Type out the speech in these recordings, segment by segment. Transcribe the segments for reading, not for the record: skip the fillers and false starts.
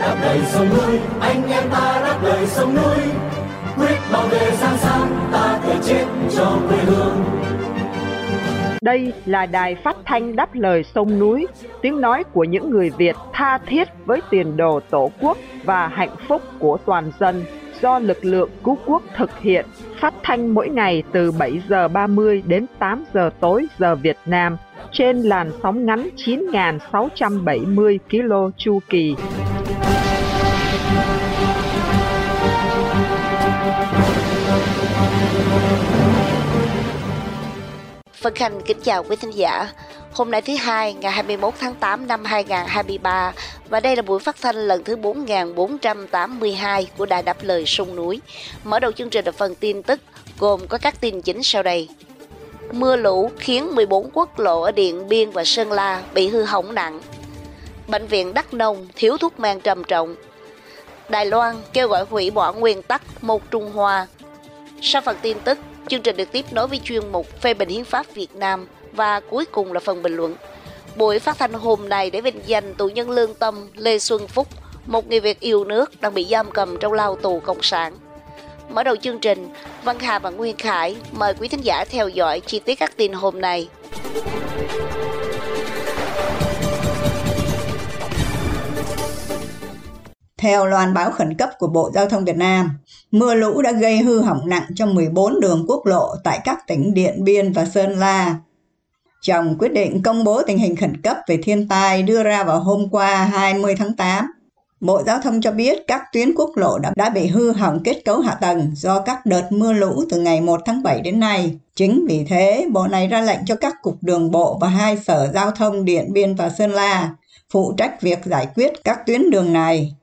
Đáp lời sông núi, anh em ta đáp lời sông núi. Quyết bảo vệ sáng sáng, ta thể chết cho quê hương. Đây là đài phát thanh Đáp Lời Sông Núi, tiếng nói của những người Việt tha thiết với tiền đồ tổ quốc và hạnh phúc của toàn dân, do lực lượng cứu quốc thực hiện, phát thanh mỗi ngày từ 7h30 đến 8h tối giờ Việt Nam, trên làn sóng ngắn 9.670 km chu kỳ. Vân Khanh kính chào quý thính giả. Hôm nay thứ Hai, ngày 21 tháng 8 năm 2023 và đây là buổi phát thanh lần thứ 4482 của Đài Đáp Lời Sông Núi. Mở đầu chương trình là phần tin tức gồm có các tin chính sau đây. Mưa lũ khiến 14 quốc lộ ở Điện Biên và Sơn La bị hư hỏng nặng. Bệnh viện Đắk Nông thiếu thuốc men trầm trọng. Đài Loan kêu gọi hủy bỏ nguyên tắc một Trung Hoa. Sau phần tin tức, chương trình được tiếp nối với chuyên mục phê bình hiến pháp Việt Nam và cuối cùng là phần bình luận. Buổi phát thanh hôm nay để vinh danh tù nhân lương tâm Lê Xuân Phúc, một người Việt yêu nước đang bị giam cầm trong lao tù cộng sản. Mở đầu chương trình, Văn Hà và Nguyên Khải mời quý thính giả theo dõi chi tiết các tin hôm nay. Theo loan báo khẩn cấp của Bộ Giao thông Việt Nam, mưa lũ đã gây hư hỏng nặng cho 14 đường quốc lộ tại các tỉnh Điện Biên và Sơn La. Trong quyết định công bố tình hình khẩn cấp về thiên tai đưa ra vào hôm qua 20 tháng 8, Bộ Giao thông cho biết các tuyến quốc lộ đã bị hư hỏng kết cấu hạ tầng do các đợt mưa lũ từ ngày 1 tháng 7 đến nay. Chính vì thế, Bộ này ra lệnh cho các cục đường bộ và 2 sở giao thông Điện Biên và Sơn La phụ trách việc giải quyết các tuyến đường này.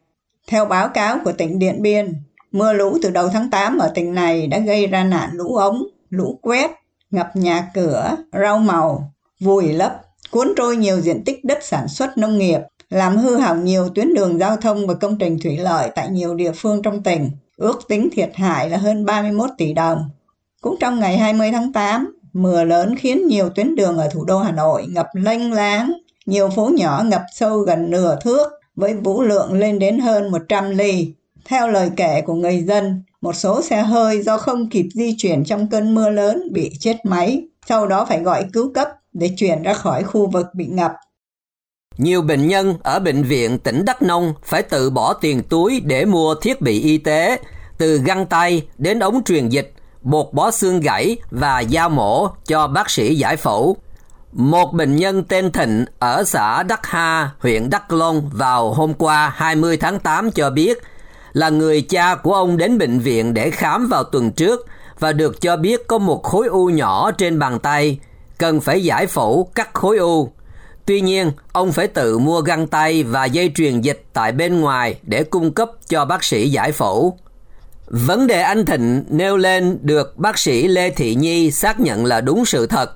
Theo báo cáo của tỉnh Điện Biên, mưa lũ từ đầu tháng 8 ở tỉnh này đã gây ra nạn lũ ống, lũ quét, ngập nhà cửa, rau màu, vùi lấp, cuốn trôi nhiều diện tích đất sản xuất nông nghiệp, làm hư hỏng nhiều tuyến đường giao thông và công trình thủy lợi tại nhiều địa phương trong tỉnh. Ước tính thiệt hại là hơn 31 tỷ đồng. Cũng trong ngày 20 tháng 8, mưa lớn khiến nhiều tuyến đường ở thủ đô Hà Nội ngập lênh láng, nhiều phố nhỏ ngập sâu gần nửa thước, với vũ lượng lên đến hơn 100 ly. Theo lời kể của người dân, một số xe hơi do không kịp di chuyển trong cơn mưa lớn bị chết máy, sau đó phải gọi cứu cấp để chuyển ra khỏi khu vực bị ngập. Nhiều bệnh nhân ở bệnh viện tỉnh Đắk Nông phải tự bỏ tiền túi để mua thiết bị y tế, từ găng tay đến ống truyền dịch, bột bó xương gãy và dao mổ cho bác sĩ giải phẫu. Một bệnh nhân tên Thịnh ở xã Đắk Ha, huyện Đắk Long vào hôm qua 20 tháng 8 cho biết là người cha của ông đến bệnh viện để khám vào tuần trước và được cho biết có một khối u nhỏ trên bàn tay, cần phải giải phẫu cắt khối u. Tuy nhiên, ông phải tự mua găng tay và dây truyền dịch tại bên ngoài để cung cấp cho bác sĩ giải phẫu. Vấn đề anh Thịnh nêu lên được bác sĩ Lê Thị Nhi xác nhận là đúng sự thật.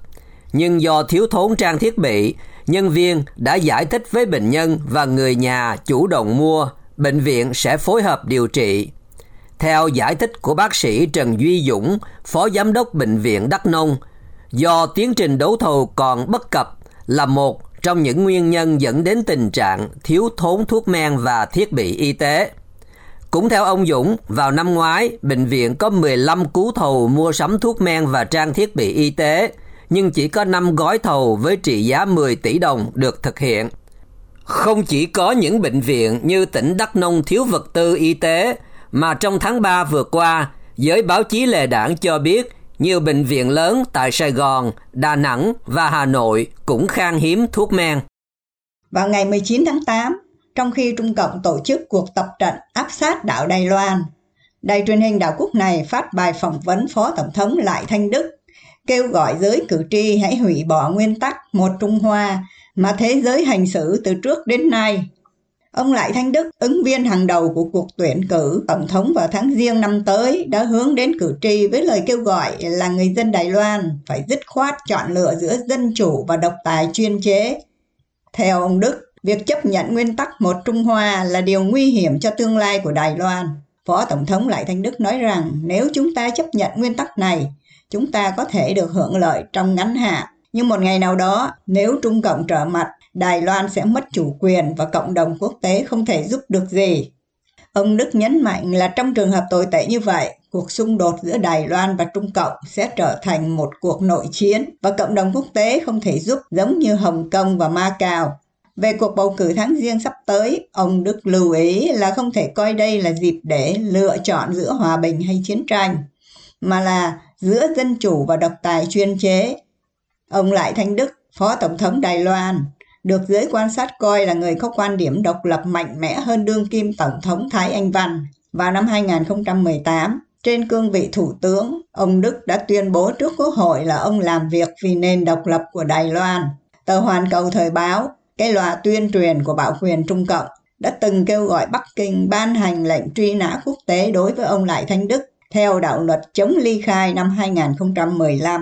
Nhưng do thiếu thốn trang thiết bị, nhân viên đã giải thích với bệnh nhân và người nhà chủ động mua, bệnh viện sẽ phối hợp điều trị. Theo giải thích của bác sĩ Trần Duy Dũng, Phó Giám đốc Bệnh viện Đắk Nông, do tiến trình đấu thầu còn bất cập là một trong những nguyên nhân dẫn đến tình trạng thiếu thốn thuốc men và thiết bị y tế. Cũng theo ông Dũng, vào năm ngoái, bệnh viện có 15 cú thầu mua sắm thuốc men và trang thiết bị y tế, nhưng chỉ có 5 gói thầu với trị giá 10 tỷ đồng được thực hiện. Không chỉ có những bệnh viện như tỉnh Đắk Nông thiếu vật tư y tế, mà trong tháng 3 vừa qua, giới báo chí lề đảng cho biết nhiều bệnh viện lớn tại Sài Gòn, Đà Nẵng và Hà Nội cũng khan hiếm thuốc men. Vào ngày 19 tháng 8, trong khi Trung Cộng tổ chức cuộc tập trận áp sát đảo Đài Loan, đài truyền hình đảo quốc này phát bài phỏng vấn Phó Tổng thống Lại Thanh Đức, kêu gọi giới cử tri hãy hủy bỏ nguyên tắc một Trung Hoa mà thế giới hành xử từ trước đến nay. Ông Lại Thanh Đức, ứng viên hàng đầu của cuộc tuyển cử Tổng thống vào tháng Giêng năm tới, đã hướng đến cử tri với lời kêu gọi là người dân Đài Loan phải dứt khoát chọn lựa giữa dân chủ và độc tài chuyên chế. Theo ông Đức, việc chấp nhận nguyên tắc một Trung Hoa là điều nguy hiểm cho tương lai của Đài Loan. Phó Tổng thống Lại Thanh Đức nói rằng nếu chúng ta chấp nhận nguyên tắc này, chúng ta có thể được hưởng lợi trong ngắn hạn, nhưng một ngày nào đó, nếu Trung Cộng trở mặt, Đài Loan sẽ mất chủ quyền và cộng đồng quốc tế không thể giúp được gì. Ông Đức nhấn mạnh là trong trường hợp tồi tệ như vậy, cuộc xung đột giữa Đài Loan và Trung Cộng sẽ trở thành một cuộc nội chiến và cộng đồng quốc tế không thể giúp, giống như Hồng Kông và Macau. Về cuộc bầu cử tháng Giêng sắp tới, ông Đức lưu ý là không thể coi đây là dịp để lựa chọn giữa hòa bình hay chiến tranh, mà là giữa dân chủ và độc tài chuyên chế. Ông Lại Thanh Đức, Phó Tổng thống Đài Loan, được giới quan sát coi là người có quan điểm độc lập mạnh mẽ hơn đương kim Tổng thống Thái Anh Văn. Vào năm 2018, trên cương vị Thủ tướng, ông Đức đã tuyên bố trước Quốc hội là ông làm việc vì nền độc lập của Đài Loan. Tờ Hoàn Cầu Thời báo, cái loa tuyên truyền của bạo quyền Trung Cộng, đã từng kêu gọi Bắc Kinh ban hành lệnh truy nã quốc tế đối với ông Lại Thanh Đức theo đạo luật chống ly khai năm 2015.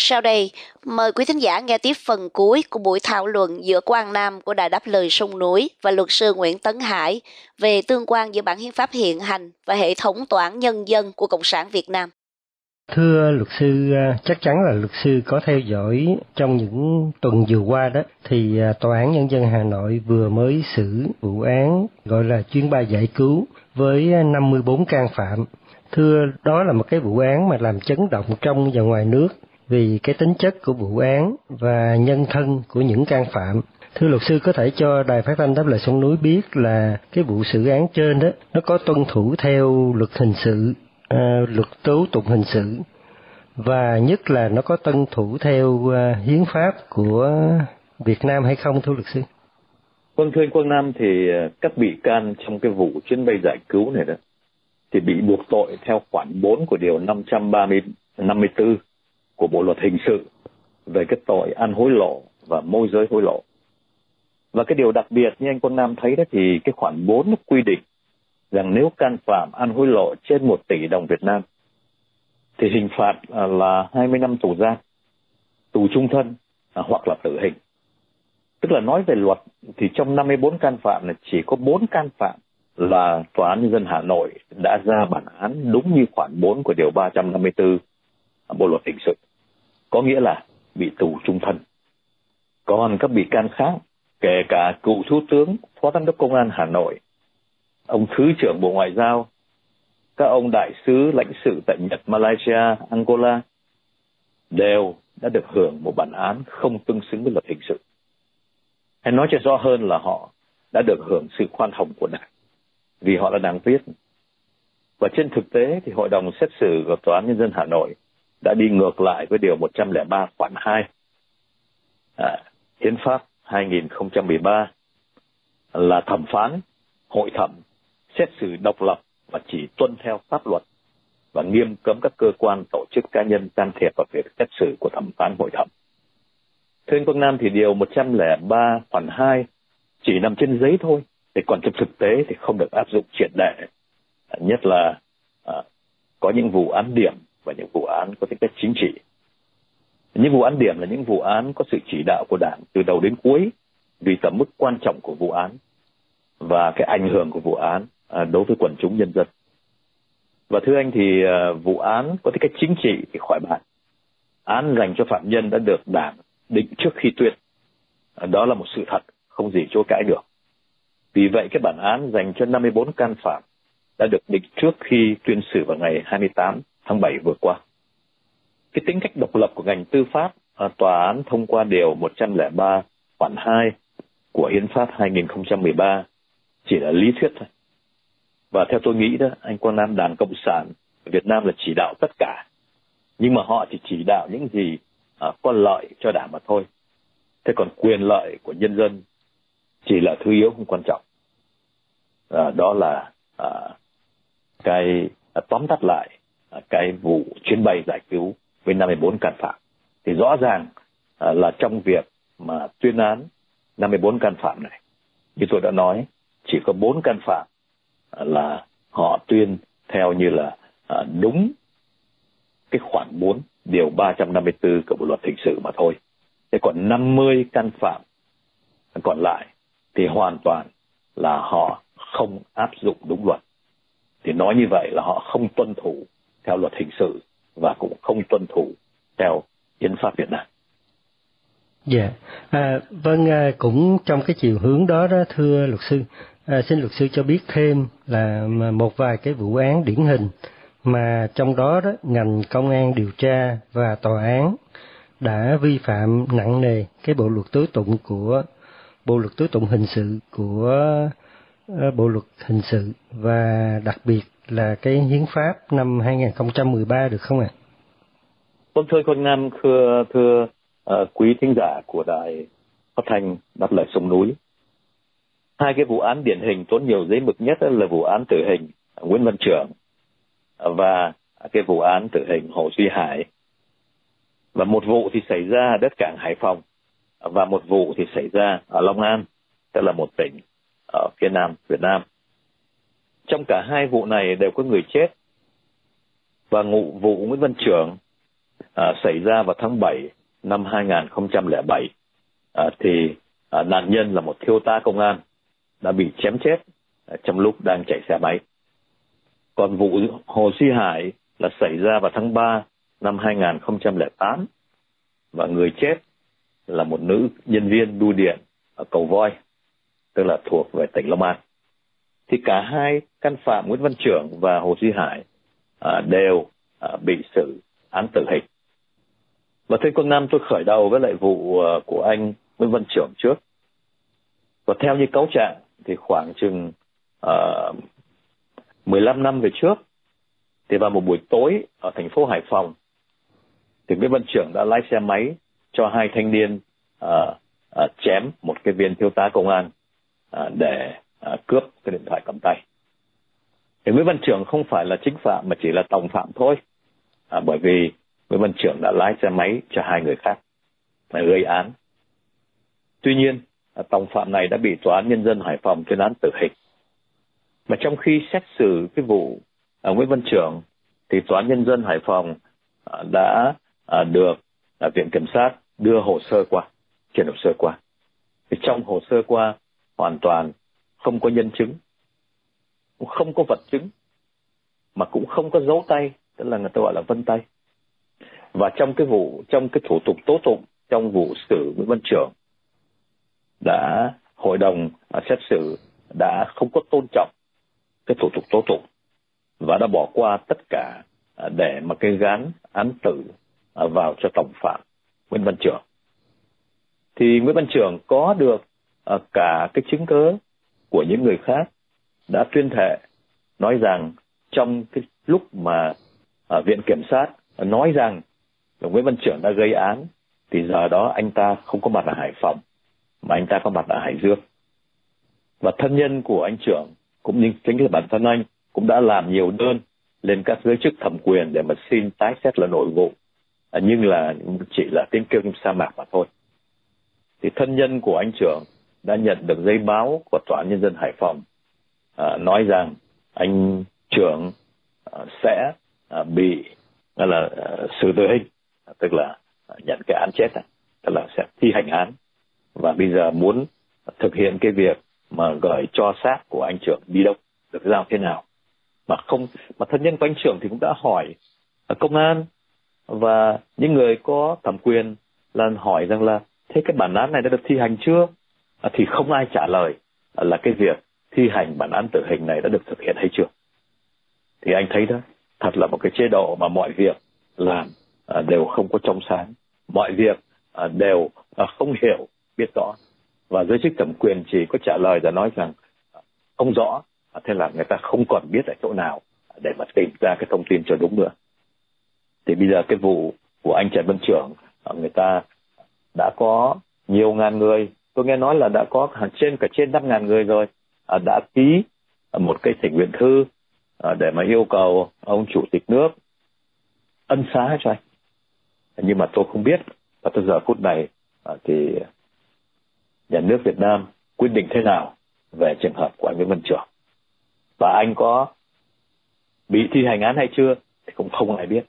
Sau đây, mời quý thính giả nghe tiếp phần cuối của buổi thảo luận giữa Quang Nam của Đài Đáp Lời Sông Núi và luật sư Nguyễn Tấn Hải về tương quan giữa bản hiến pháp hiện hành và hệ thống tòa án nhân dân của Cộng sản Việt Nam. Thưa luật sư, chắc chắn là luật sư có theo dõi trong những tuần vừa qua đó, thì Tòa án Nhân dân Hà Nội vừa mới xử vụ án gọi là chuyến bay giải cứu với 54 can phạm. Thưa, đó là một cái vụ án mà làm chấn động trong và ngoài nước vì cái tính chất của vụ án và nhân thân của những can phạm. Thưa luật sư, có thể cho Đài Phát thanh Đáp Lời Sông Núi biết là cái vụ xử án trên đó nó có tuân thủ theo luật hình sự, luật tố tụng hình sự, và nhất là nó có tuân thủ theo hiến pháp của Việt Nam hay không thưa luật sư? Vâng, thưa anh Quang Nam, thì các bị can trong cái vụ chuyến bay giải cứu này đó thì bị buộc tội theo khoản 4 của điều 554 của Bộ luật hình sự về cái tội ăn hối lộ và môi giới hối lộ. Và cái điều đặc biệt như anh Quang Nam thấy đó, thì cái khoản 4 quy định rằng nếu can phạm ăn hối lộ trên 1 tỷ đồng Việt Nam thì hình phạt là 20 năm tù giam, tù chung thân hoặc là tử hình. Tức là nói về luật thì trong 54 can phạm là chỉ có 4 can phạm là Tòa án Nhân dân Hà Nội đã ra bản án đúng như khoản 4 của điều 354 Bộ luật hình sự, có nghĩa là bị tù chung thân. Còn các bị can khác, kể cả cựu Thủ tướng, Phó Giám đốc Công an Hà Nội, ông Thứ trưởng Bộ Ngoại giao, các ông đại sứ, lãnh sự tại Nhật, Malaysia, Angola, đều đã được hưởng một bản án không tương xứng với luật hình sự. Hay nói cho rõ hơn là họ đã được hưởng sự khoan hồng của Đảng, vì họ là đảng viên. Và trên thực tế thì Hội đồng xét xử của Tòa án Nhân dân Hà Nội đã đi ngược lại với điều 103 khoản 2 Hiến pháp 2013 là thẩm phán, hội thẩm xét xử độc lập và chỉ tuân theo pháp luật, và nghiêm cấm các cơ quan, tổ chức, cá nhân can thiệp vào việc xét xử của thẩm phán, hội thẩm. Thưa anh Quang Nam, thì điều 103 khoản 2 chỉ nằm trên giấy thôi, thì còn trong thực tế thì không được áp dụng triệt để, nhất là có những vụ án điểm và những vụ án có tính chất chính trị. Những vụ án điểm là những vụ án có sự chỉ đạo của Đảng từ đầu đến cuối, vì tầm mức quan trọng của vụ án và cái ảnh hưởng của vụ án đối với quần chúng nhân dân. Và thưa anh, thì vụ án có tính chất chính trị thì khỏi bàn. Án dành cho phạm nhân đã được Đảng định trước khi tuyên. Đó là một sự thật không gì chối cãi được. Vì vậy cái bản án dành cho 54 can phạm đã được định trước khi tuyên xử vào ngày 28 tháng 7 vừa qua. Cái tính cách độc lập của ngành tư pháp, tòa án thông qua điều 103 khoản 2 của Hiến pháp 2013 chỉ là lý thuyết thôi. Và theo tôi nghĩ đó, anh Quang Nam, Đảng Cộng sản Việt Nam là chỉ đạo tất cả, nhưng mà họ chỉ đạo những gì có lợi cho đảng mà thôi. Thế còn quyền lợi của nhân dân chỉ là thứ yếu không quan trọng. Đó là tóm tắt lại cái vụ chuyến bay giải cứu với 54 can phạm. Thì rõ ràng là trong việc mà tuyên án 54 can phạm này, như tôi đã nói, chỉ có 4 can phạm là họ tuyên theo như là đúng cái khoản 4 điều 354 của Bộ luật hình sự mà thôi. Thế còn 50 can phạm còn lại thì hoàn toàn là họ không áp dụng đúng luật. Thì nói như vậy là họ không tuân thủ theo luật hình sự và cũng không tuân thủ theo hiến pháp Việt Nam. Dạ, vâng, cũng trong cái chiều hướng đó đó, thưa luật sư, xin luật sư cho biết thêm là một vài cái vụ án điển hình mà trong đó, đó ngành công an điều tra và tòa án đã vi phạm nặng nề cái bộ luật tố tụng của bộ luật tố tụng hình sự của bộ luật hình sự và đặc biệt là cái hiến pháp năm 2013 được không ạ? Vâng, thưa Quang Nam, thưa quý thính giả của đài phát thanh Đáp Lời Sông Núi, hai cái vụ án điển hình tốn nhiều giấy mực nhất là vụ án tử hình Nguyễn Văn Trường và cái vụ án tử hình Hồ Duy Hải, và một vụ thì xảy ra ở đất cảng Hải Phòng và một vụ thì xảy ra ở Long An, tức là một tỉnh ở phía nam Việt Nam. Trong cả hai vụ này đều có người chết, và vụ Nguyễn Văn Trường xảy ra vào tháng 7 năm 2007, thì nạn nhân là một thiếu tá công an đã bị chém chết trong lúc đang chạy xe máy. Còn vụ Hồ Duy Hải là xảy ra vào tháng 3 năm 2008, và người chết là một nữ nhân viên bưu điện ở Cầu Voi, tức là thuộc về tỉnh Long An. Thì cả hai can phạm Nguyễn Văn Trường và Hồ Duy Hải đều bị xử án tử hình. Và thưa Quang Nam, tôi khởi đầu với lại vụ của anh Nguyễn Văn Trường trước. Và theo như cáo trạng thì khoảng chừng 15 năm về trước, thì vào một buổi tối ở thành phố Hải Phòng, thì Nguyễn Văn Trường đã lái xe máy cho hai thanh niên chém một cái viên thiếu tá công an để cướp cái điện thoại cầm tay. Thì Nguyễn Văn Trường không phải là chính phạm mà chỉ là tòng phạm thôi, bởi vì Nguyễn Văn Trường đã lái xe máy cho hai người khác để gây án. Tuy nhiên, tòng phạm này đã bị Tòa án Nhân dân Hải Phòng tuyên án tử hình. Mà trong khi xét xử cái vụ Nguyễn Văn Trường thì Tòa án Nhân dân Hải Phòng đã được Viện Kiểm sát đưa hồ sơ qua, chuyển hồ sơ qua. Thì trong hồ sơ qua hoàn toàn không có nhân chứng, cũng không có vật chứng, mà cũng không có dấu tay, tức là người ta gọi là vân tay. Và trong cái thủ tục tố tụng trong vụ xử Nguyễn Văn Trường, đã hội đồng xét xử đã không có tôn trọng cái thủ tục tố tụng và đã bỏ qua tất cả để mà cái gán án tử vào cho tòng phạm Nguyễn Văn Trường. Thì Nguyễn Văn Trường có được cả cái chứng cứ của những người khác đã tuyên thệ nói rằng trong cái lúc mà Viện Kiểm sát nói rằng là Nguyễn Văn Trường đã gây án, thì giờ đó anh ta không có mặt ở Hải Phòng mà anh ta có mặt ở Hải Dương. Và thân nhân của anh Trường cũng như chính là bản thân anh cũng đã làm nhiều đơn lên các giới chức thẩm quyền để mà xin tái xét là nội vụ, nhưng là chỉ là tiếng kêu trong sa mạc mà thôi. Thì thân nhân của anh Trường đã nhận được giấy báo của Tòa án Nhân dân Hải Phòng nói rằng anh Trường sẽ bị là xử tử hình, tức là nhận cái án chết, tức là sẽ thi hành án. Và bây giờ muốn thực hiện cái việc mà gửi cho xác của anh Trường đi đâu, được giao thế nào, mà thân nhân của anh Trường thì cũng đã hỏi công an và những người có thẩm quyền là hỏi rằng là thế cái bản án này đã được thi hành chưa, thì không ai trả lời là cái việc thi hành bản án tử hình này đã được thực hiện hay chưa. Thì anh thấy đó, thật là một cái chế độ mà mọi việc làm đều không có trong sáng, mọi việc đều không hiểu biết rõ, và giới chức thẩm quyền chỉ có trả lời và nói rằng không rõ, thế là người ta không còn biết ở chỗ nào để mà tìm ra cái thông tin cho đúng nữa. Thì bây giờ cái vụ của anh Trần Văn Trường, người ta đã có nhiều ngàn người, tôi nghe nói là đã có trên 5.000 người rồi, đã ký một cái thỉnh nguyện thư để mà yêu cầu ông chủ tịch nước ân xá cho anh. Nhưng mà tôi không biết, và tới giờ phút này thì nhà nước Việt Nam quyết định thế nào về trường hợp của anh Nguyễn Văn Trường, và anh có bị thi hành án hay chưa thì cũng không ai biết.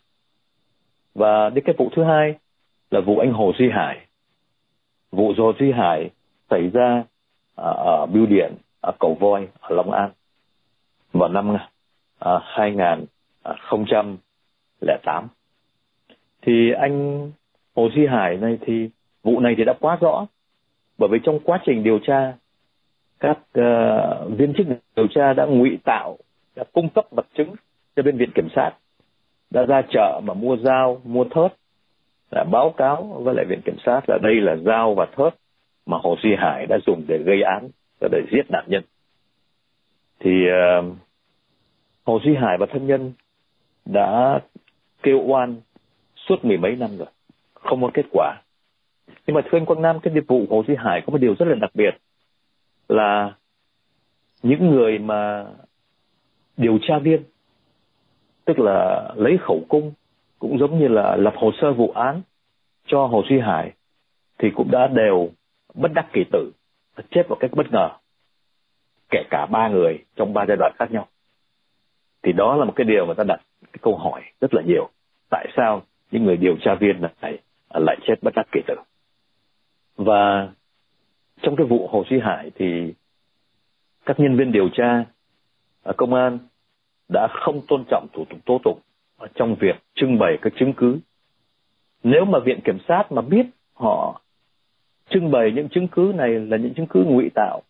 Và đến cái vụ thứ hai là vụ anh Hồ Duy Hải. Vụ Hồ Duy Hải xảy ra ở bưu điện ở Cầu Voi, ở Long An vào năm 2008. Thì anh Hồ Duy Hải này, thì vụ này thì đã quá rõ, bởi vì trong quá trình điều tra, các viên chức điều tra đã ngụy tạo, đã cung cấp vật chứng cho bên viện kiểm sát, đã ra chợ mà mua dao, mua thớt, đã báo cáo với lại viện kiểm sát là đây là dao và thớt mà Hồ Duy Hải đã dùng để gây án, để giết nạn nhân. Thì Hồ Duy Hải và thân nhân đã kêu oan suốt mười mấy năm rồi, không có kết quả. Nhưng mà thưa anh Quang Nam, cái vụ Hồ Duy Hải có một điều rất là đặc biệt là những người mà điều tra viên, tức là lấy khẩu cung, cũng giống như là lập hồ sơ vụ án cho Hồ Duy Hải, thì cũng đã đều bất đắc kỳ tử, chết một cách bất ngờ, kể cả 3 người trong 3 giai đoạn khác nhau. Thì đó là một cái điều mà ta đặt cái câu hỏi rất là nhiều, tại sao những người điều tra viên này lại chết bất đắc kỳ tử. Và trong cái vụ Hồ Duy Hải thì các nhân viên điều tra ở công an đã không tôn trọng thủ tục tố tụng trong việc trưng bày các chứng cứ. Nếu mà viện kiểm sát mà biết họ trưng bày những chứng cứ này là những chứng cứ ngụy tạo,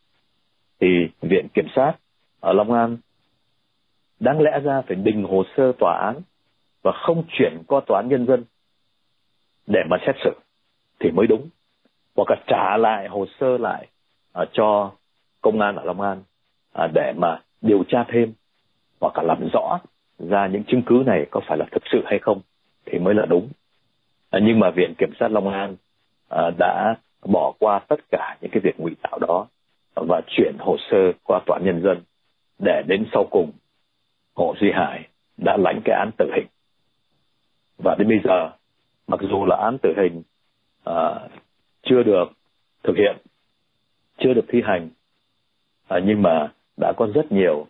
thì viện kiểm sát ở Long An đáng lẽ ra phải đình hồ sơ tòa án và không chuyển qua tòa án nhân dân để mà xét xử thì mới đúng, hoặc là trả lại hồ sơ lại cho công an ở Long An để mà điều tra thêm, hoặc là làm rõ ra những chứng cứ này có phải là thực sự hay không thì mới là đúng. Nhưng mà viện kiểm sát Long An đã bỏ qua tất cả những cái việc ngụy tạo đó và chuyển hồ sơ qua tòa án nhân dân, để đến sau cùng Hồ Duy Hải đã lãnh cái án tử hình. Và đến bây giờ, mặc dù là án tử hình chưa được thực hiện, chưa được thi hành, nhưng mà đã có rất nhiều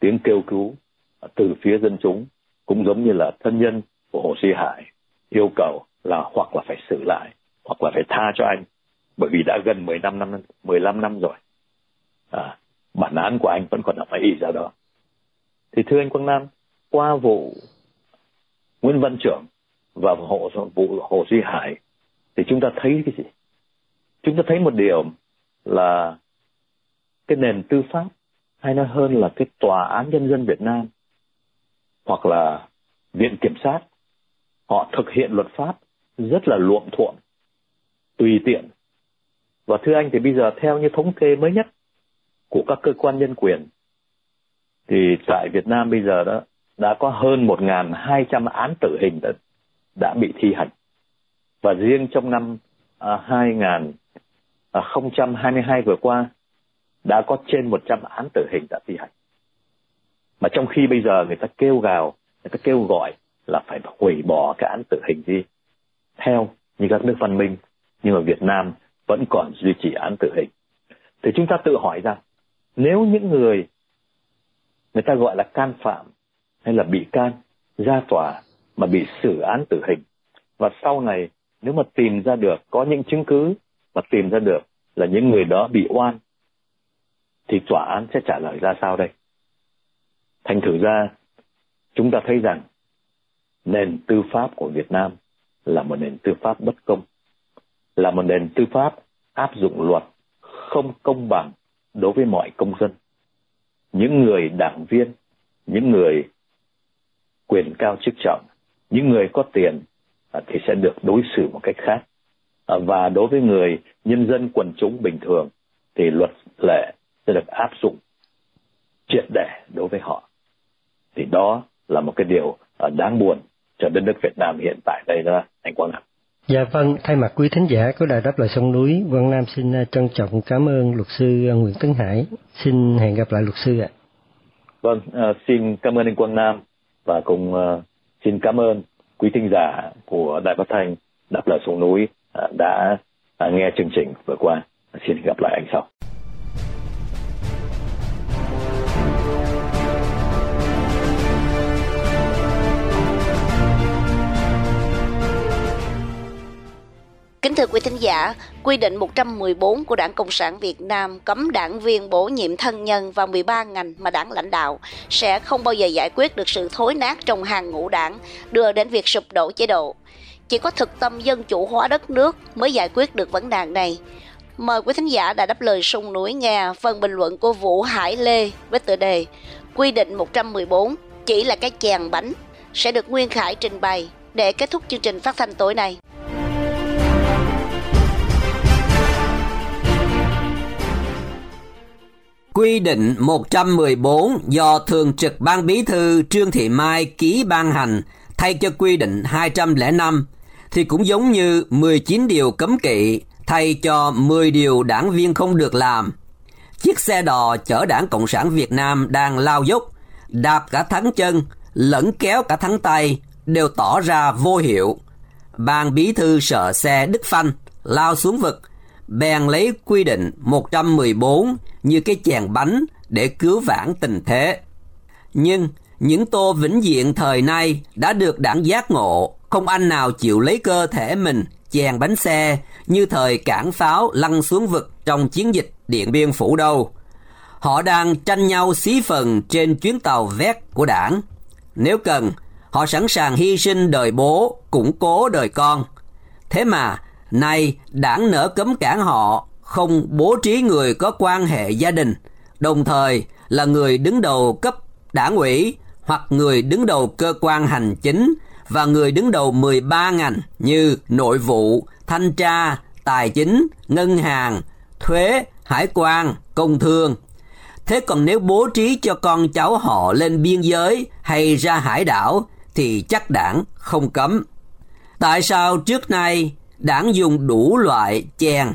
tiếng kêu cứu từ phía dân chúng, cũng giống như là thân nhân của Hồ Duy Hải yêu cầu là hoặc là phải xử lại, hoặc là phải tha cho anh, bởi vì đã gần 15 năm rồi, bản án của anh vẫn còn nằm y ra đó. Thì thưa anh Quang Nam, qua vụ Nguyễn Văn Trường và vụ Hồ Duy Hải thì chúng ta thấy cái gì? Chúng ta thấy một điều là cái nền tư pháp, hay nói hơn là cái tòa án nhân dân Việt Nam hoặc là viện kiểm sát, họ thực hiện luật pháp rất là luộm thuộm, tùy tiện. Và thưa anh, thì bây giờ theo như thống kê mới nhất của các cơ quan nhân quyền thì tại Việt Nam bây giờ đó đã có hơn 1.200 án tử hình đã bị thi hành. Và riêng trong năm 2022 vừa qua đã có trên 100 án tử hình đã thi hành. Mà trong khi bây giờ người ta kêu gào, người ta kêu gọi là phải hủy bỏ cái án tử hình đi theo như các nước văn minh, nhưng mà Việt Nam vẫn còn duy trì án tử hình. Thì chúng ta tự hỏi rằng nếu những người ta gọi là can phạm hay là bị can ra tòa mà bị xử án tử hình, và sau này nếu mà tìm ra được, có những chứng cứ mà tìm ra được là những người đó bị oan, thì tòa án sẽ trả lời ra sao đây? Thành thử ra chúng ta thấy rằng nền tư pháp của Việt Nam là một nền tư pháp bất công, là một nền tư pháp áp dụng luật không công bằng đối với mọi công dân. Những người đảng viên, những người quyền cao chức trọng, những người có tiền thì sẽ được đối xử một cách khác. Và đối với người nhân dân quần chúng bình thường thì luật lệ sẽ được áp dụng triệt để đối với họ. Thì đó là một cái điều đáng buồn cho đất nước Việt Nam hiện tại đây đó, anh Quang Nam. Dạ vâng, thay mặt quý thính giả của Đài Đáp Lời Sông Núi, Quang Nam xin trân trọng cảm ơn luật sư Nguyễn Tấn Hải. Xin hẹn gặp lại luật sư ạ. Vâng, xin cảm ơn anh Quang Nam và cùng xin cảm ơn quý thính giả của Đài Phát Thanh Đáp Lời Sông Núi đã nghe chương trình vừa qua. Xin gặp lại anh sau. Kính thưa quý thính giả, quy định 114 của Đảng Cộng sản Việt Nam cấm đảng viên bổ nhiệm thân nhân vào 13 ngành mà đảng lãnh đạo sẽ không bao giờ giải quyết được sự thối nát trong hàng ngũ đảng, đưa đến việc sụp đổ chế độ. Chỉ có thực tâm dân chủ hóa đất nước mới giải quyết được vấn nạn này. Mời quý thính giả đã Đáp Lời Sông Núi nghe phần bình luận của Vũ Hải Lê với tựa đề "Quy định 114 chỉ là cái chèn bánh" sẽ được Nguyên Khải trình bày để kết thúc chương trình phát thanh tối nay. Quy định 114 do Thường trực Ban Bí thư Trương Thị Mai ký ban hành thay cho quy định 205 thì cũng giống như 19 điều cấm kỵ thay cho 10 điều đảng viên không được làm. Chiếc xe đò chở Đảng Cộng sản Việt Nam đang lao dốc, đạp cả thắng chân, lẫn kéo cả thắng tay, đều tỏ ra vô hiệu. Ban Bí thư sợ xe đứt phanh, lao xuống vực, bèn lấy quy định 114 như cái chèn bánh để cứu vãn tình thế. Nhưng những Tô Vĩnh Diện thời nay đã được đảng giác ngộ, không anh nào chịu lấy cơ thể mình chèn bánh xe như thời cản pháo lăn xuống vực trong chiến dịch Điện Biên Phủ đâu. Họ đang tranh nhau xí phần trên chuyến tàu vét của đảng. Nếu cần, họ sẵn sàng hy sinh đời bố, củng cố đời con. Thế mà, nay đảng nỡ cấm cản họ không bố trí người có quan hệ gia đình, đồng thời là người đứng đầu cấp đảng ủy hoặc người đứng đầu cơ quan hành chính và người đứng đầu 13 ngành như nội vụ, thanh tra, tài chính, ngân hàng, thuế, hải quan, công thương. Thế còn nếu bố trí cho con cháu họ lên biên giới hay ra hải đảo thì chắc đảng không cấm. Tại sao trước nay đảng dùng đủ loại chèn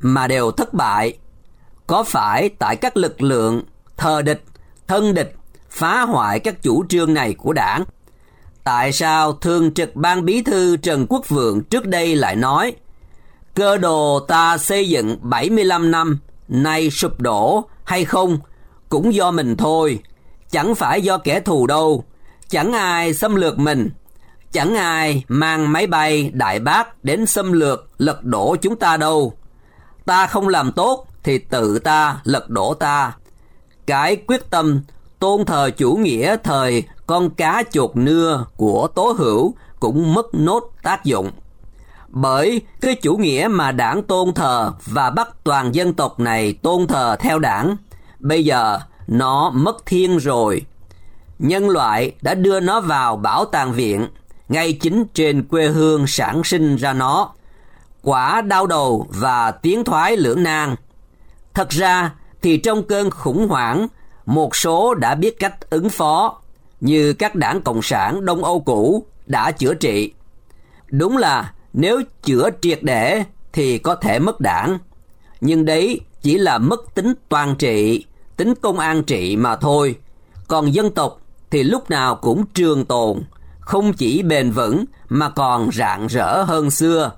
mà đều thất bại? Có phải tại các lực lượng thờ địch, thân địch phá hoại các chủ trương này của đảng? Tại sao Thường trực Ban Bí thư Trần Quốc Vượng trước đây lại nói cơ đồ ta xây dựng 75 năm nay sụp đổ hay không cũng do mình thôi, chẳng phải do kẻ thù đâu, chẳng ai xâm lược mình, chẳng ai mang máy bay Đại Bác đến xâm lược lật đổ chúng ta đâu. Ta không làm tốt thì tự ta lật đổ ta. Cái quyết tâm tôn thờ chủ nghĩa thời con cá chuột nưa của Tố Hữu cũng mất nốt tác dụng. Bởi cái chủ nghĩa mà đảng tôn thờ và bắt toàn dân tộc này tôn thờ theo đảng, bây giờ nó mất thiên rồi. Nhân loại đã đưa nó vào bảo tàng viện, ngay chính trên quê hương sản sinh ra nó. Quả đau đầu và tiến thoái lưỡng nan. Thật ra thì trong cơn khủng hoảng, một số đã biết cách ứng phó, như các đảng Cộng sản Đông Âu cũ đã chữa trị. Đúng là nếu chữa triệt để thì có thể mất đảng, nhưng đấy chỉ là mất tính toàn trị, tính công an trị mà thôi. Còn dân tộc thì lúc nào cũng trường tồn, không chỉ bền vững mà còn rạng rỡ hơn xưa.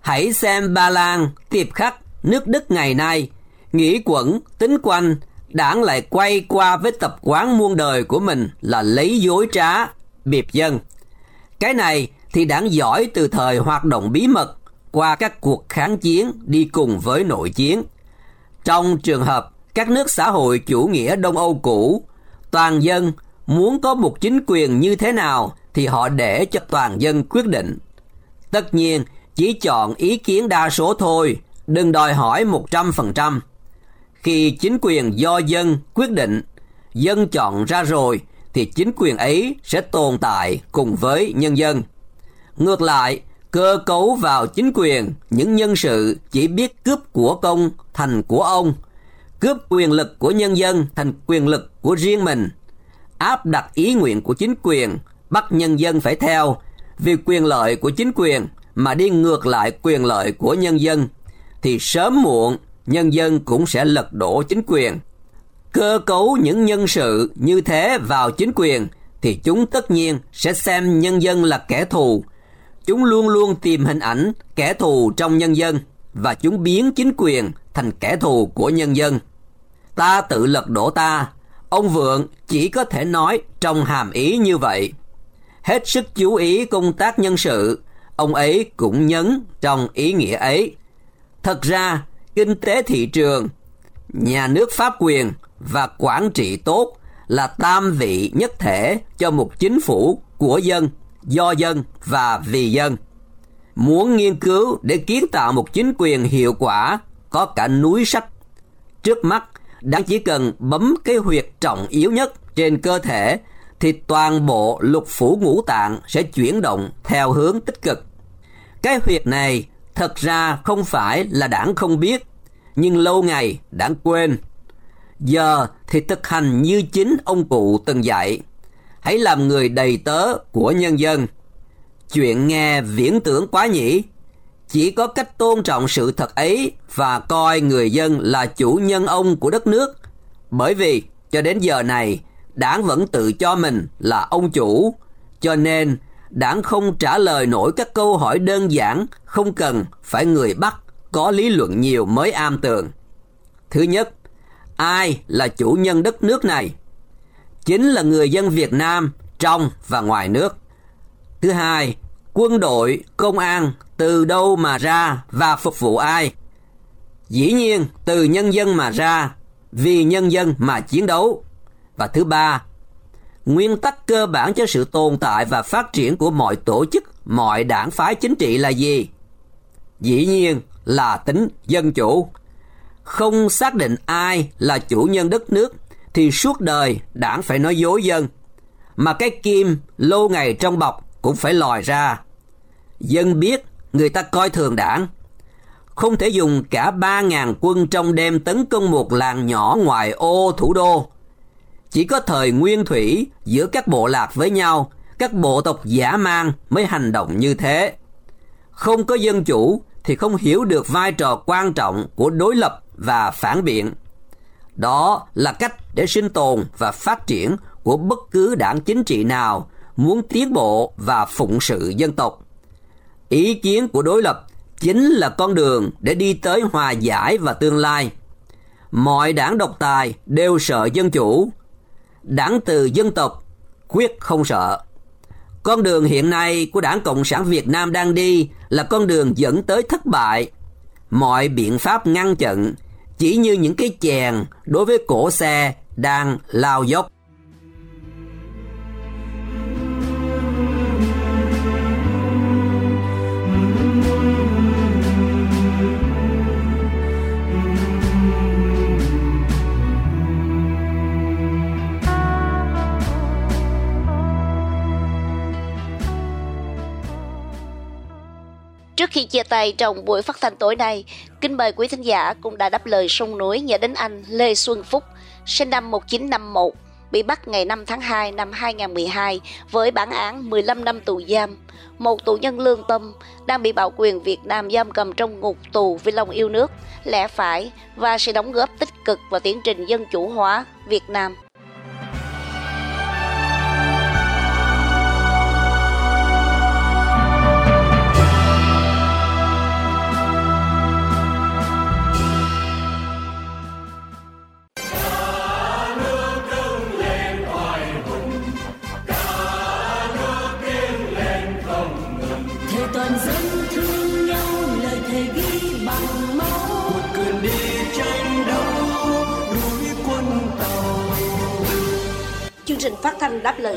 Hãy xem Ba Lan, Tiệp Khắc, nước Đức ngày nay, nghĩ quẩn, tính quanh, đảng lại quay qua với tập quán muôn đời của mình là lấy dối trá, biệp dân. Cái này thì đảng giỏi từ thời hoạt động bí mật qua các cuộc kháng chiến đi cùng với nội chiến. Trong trường hợp các nước xã hội chủ nghĩa Đông Âu cũ, toàn dân muốn có một chính quyền như thế nào thì họ để cho toàn dân quyết định. Tất nhiên, chỉ chọn ý kiến đa số thôi, đừng đòi hỏi 100%. Khi chính quyền do dân quyết định, dân chọn ra rồi, thì chính quyền ấy sẽ tồn tại cùng với nhân dân. Ngược lại, cơ cấu vào chính quyền, những nhân sự chỉ biết cướp của công thành của ông, cướp quyền lực của nhân dân thành quyền lực của riêng mình, áp đặt ý nguyện của chính quyền, bắt nhân dân phải theo, vì quyền lợi của chính quyền mà đi ngược lại quyền lợi của nhân dân, thì sớm muộn nhân dân cũng sẽ lật đổ chính quyền. Cơ cấu những nhân sự như thế vào chính quyền thì chúng tất nhiên sẽ xem nhân dân là kẻ thù. Chúng luôn luôn tìm hình ảnh kẻ thù trong nhân dân và chúng biến chính quyền thành kẻ thù của nhân dân. Ta tự lật đổ ta, ông Vượng chỉ có thể nói trong hàm ý như vậy. Hết sức chú ý công tác nhân sự, ông ấy cũng nhấn trong ý nghĩa ấy. Thật ra, kinh tế thị trường, nhà nước pháp quyền và quản trị tốt là tam vị nhất thể cho một chính phủ của dân, do dân và vì dân. Muốn nghiên cứu để kiến tạo một chính quyền hiệu quả có cả núi sách. Trước mắt, đã chỉ cần bấm cái huyệt trọng yếu nhất trên cơ thể thì toàn bộ lục phủ ngũ tạng sẽ chuyển động theo hướng tích cực. Cái huyệt này thật ra không phải là đảng không biết, nhưng lâu ngày đảng quên. Giờ thì thực hành như chính ông cụ từng dạy. Hãy làm người đầy tớ của nhân dân. Chuyện nghe viễn tưởng quá nhỉ? Chỉ có cách tôn trọng sự thật ấy và coi người dân là chủ nhân ông của đất nước. Bởi vì cho đến giờ này, đảng vẫn tự cho mình là ông chủ. Cho nên, đảng không trả lời nổi các câu hỏi đơn giản, không cần phải người Bắc có lý luận nhiều mới am tường. Thứ nhất, ai là chủ nhân đất nước này? Chính là người dân Việt Nam trong và ngoài nước. Thứ hai, quân đội, công an từ đâu mà ra và phục vụ ai? Dĩ nhiên, từ nhân dân mà ra, vì nhân dân mà chiến đấu. Và thứ ba, nguyên tắc cơ bản cho sự tồn tại và phát triển của mọi tổ chức, mọi đảng phái chính trị là gì? Dĩ nhiên là tính dân chủ. Không xác định ai là chủ nhân đất nước thì suốt đời đảng phải nói dối dân, mà cái kim lâu ngày trong bọc cũng phải lòi ra. Dân biết người ta coi thường đảng. Không thể dùng cả 3.000 quân trong đêm tấn công một làng nhỏ ngoài ô thủ đô. Chỉ có thời nguyên thủy giữa các bộ lạc với nhau, các bộ tộc dã man mới hành động như thế. Không có dân chủ thì không hiểu được vai trò quan trọng của đối lập và phản biện. Đó là cách để sinh tồn và phát triển của bất cứ đảng chính trị nào muốn tiến bộ và phụng sự dân tộc. Ý kiến của đối lập chính là con đường để đi tới hòa giải và tương lai. Mọi đảng độc tài đều sợ dân chủ. Đảng từ dân tộc quyết không sợ. Con đường hiện nay của Đảng Cộng sản Việt Nam đang đi là con đường dẫn tới thất bại. Mọi biện pháp ngăn chặn chỉ như những cái chèn đối với cổ xe đang lao dốc. Trước khi chia tay trong buổi phát thanh tối nay, kính mời quý thính giả cùng Đài Đáp Lời Sông Núi nhớ đến anh Lê Xuân Phúc, sinh năm 1951, bị bắt ngày 5 tháng 2 năm 2012 với bản án 15 năm tù giam. Một tù nhân lương tâm đang bị bạo quyền Việt Nam giam cầm trong ngục tù vì lòng yêu nước, lẽ phải và sự đóng góp tích cực vào tiến trình dân chủ hóa Việt Nam. Chương trình phát thanh Đáp Lời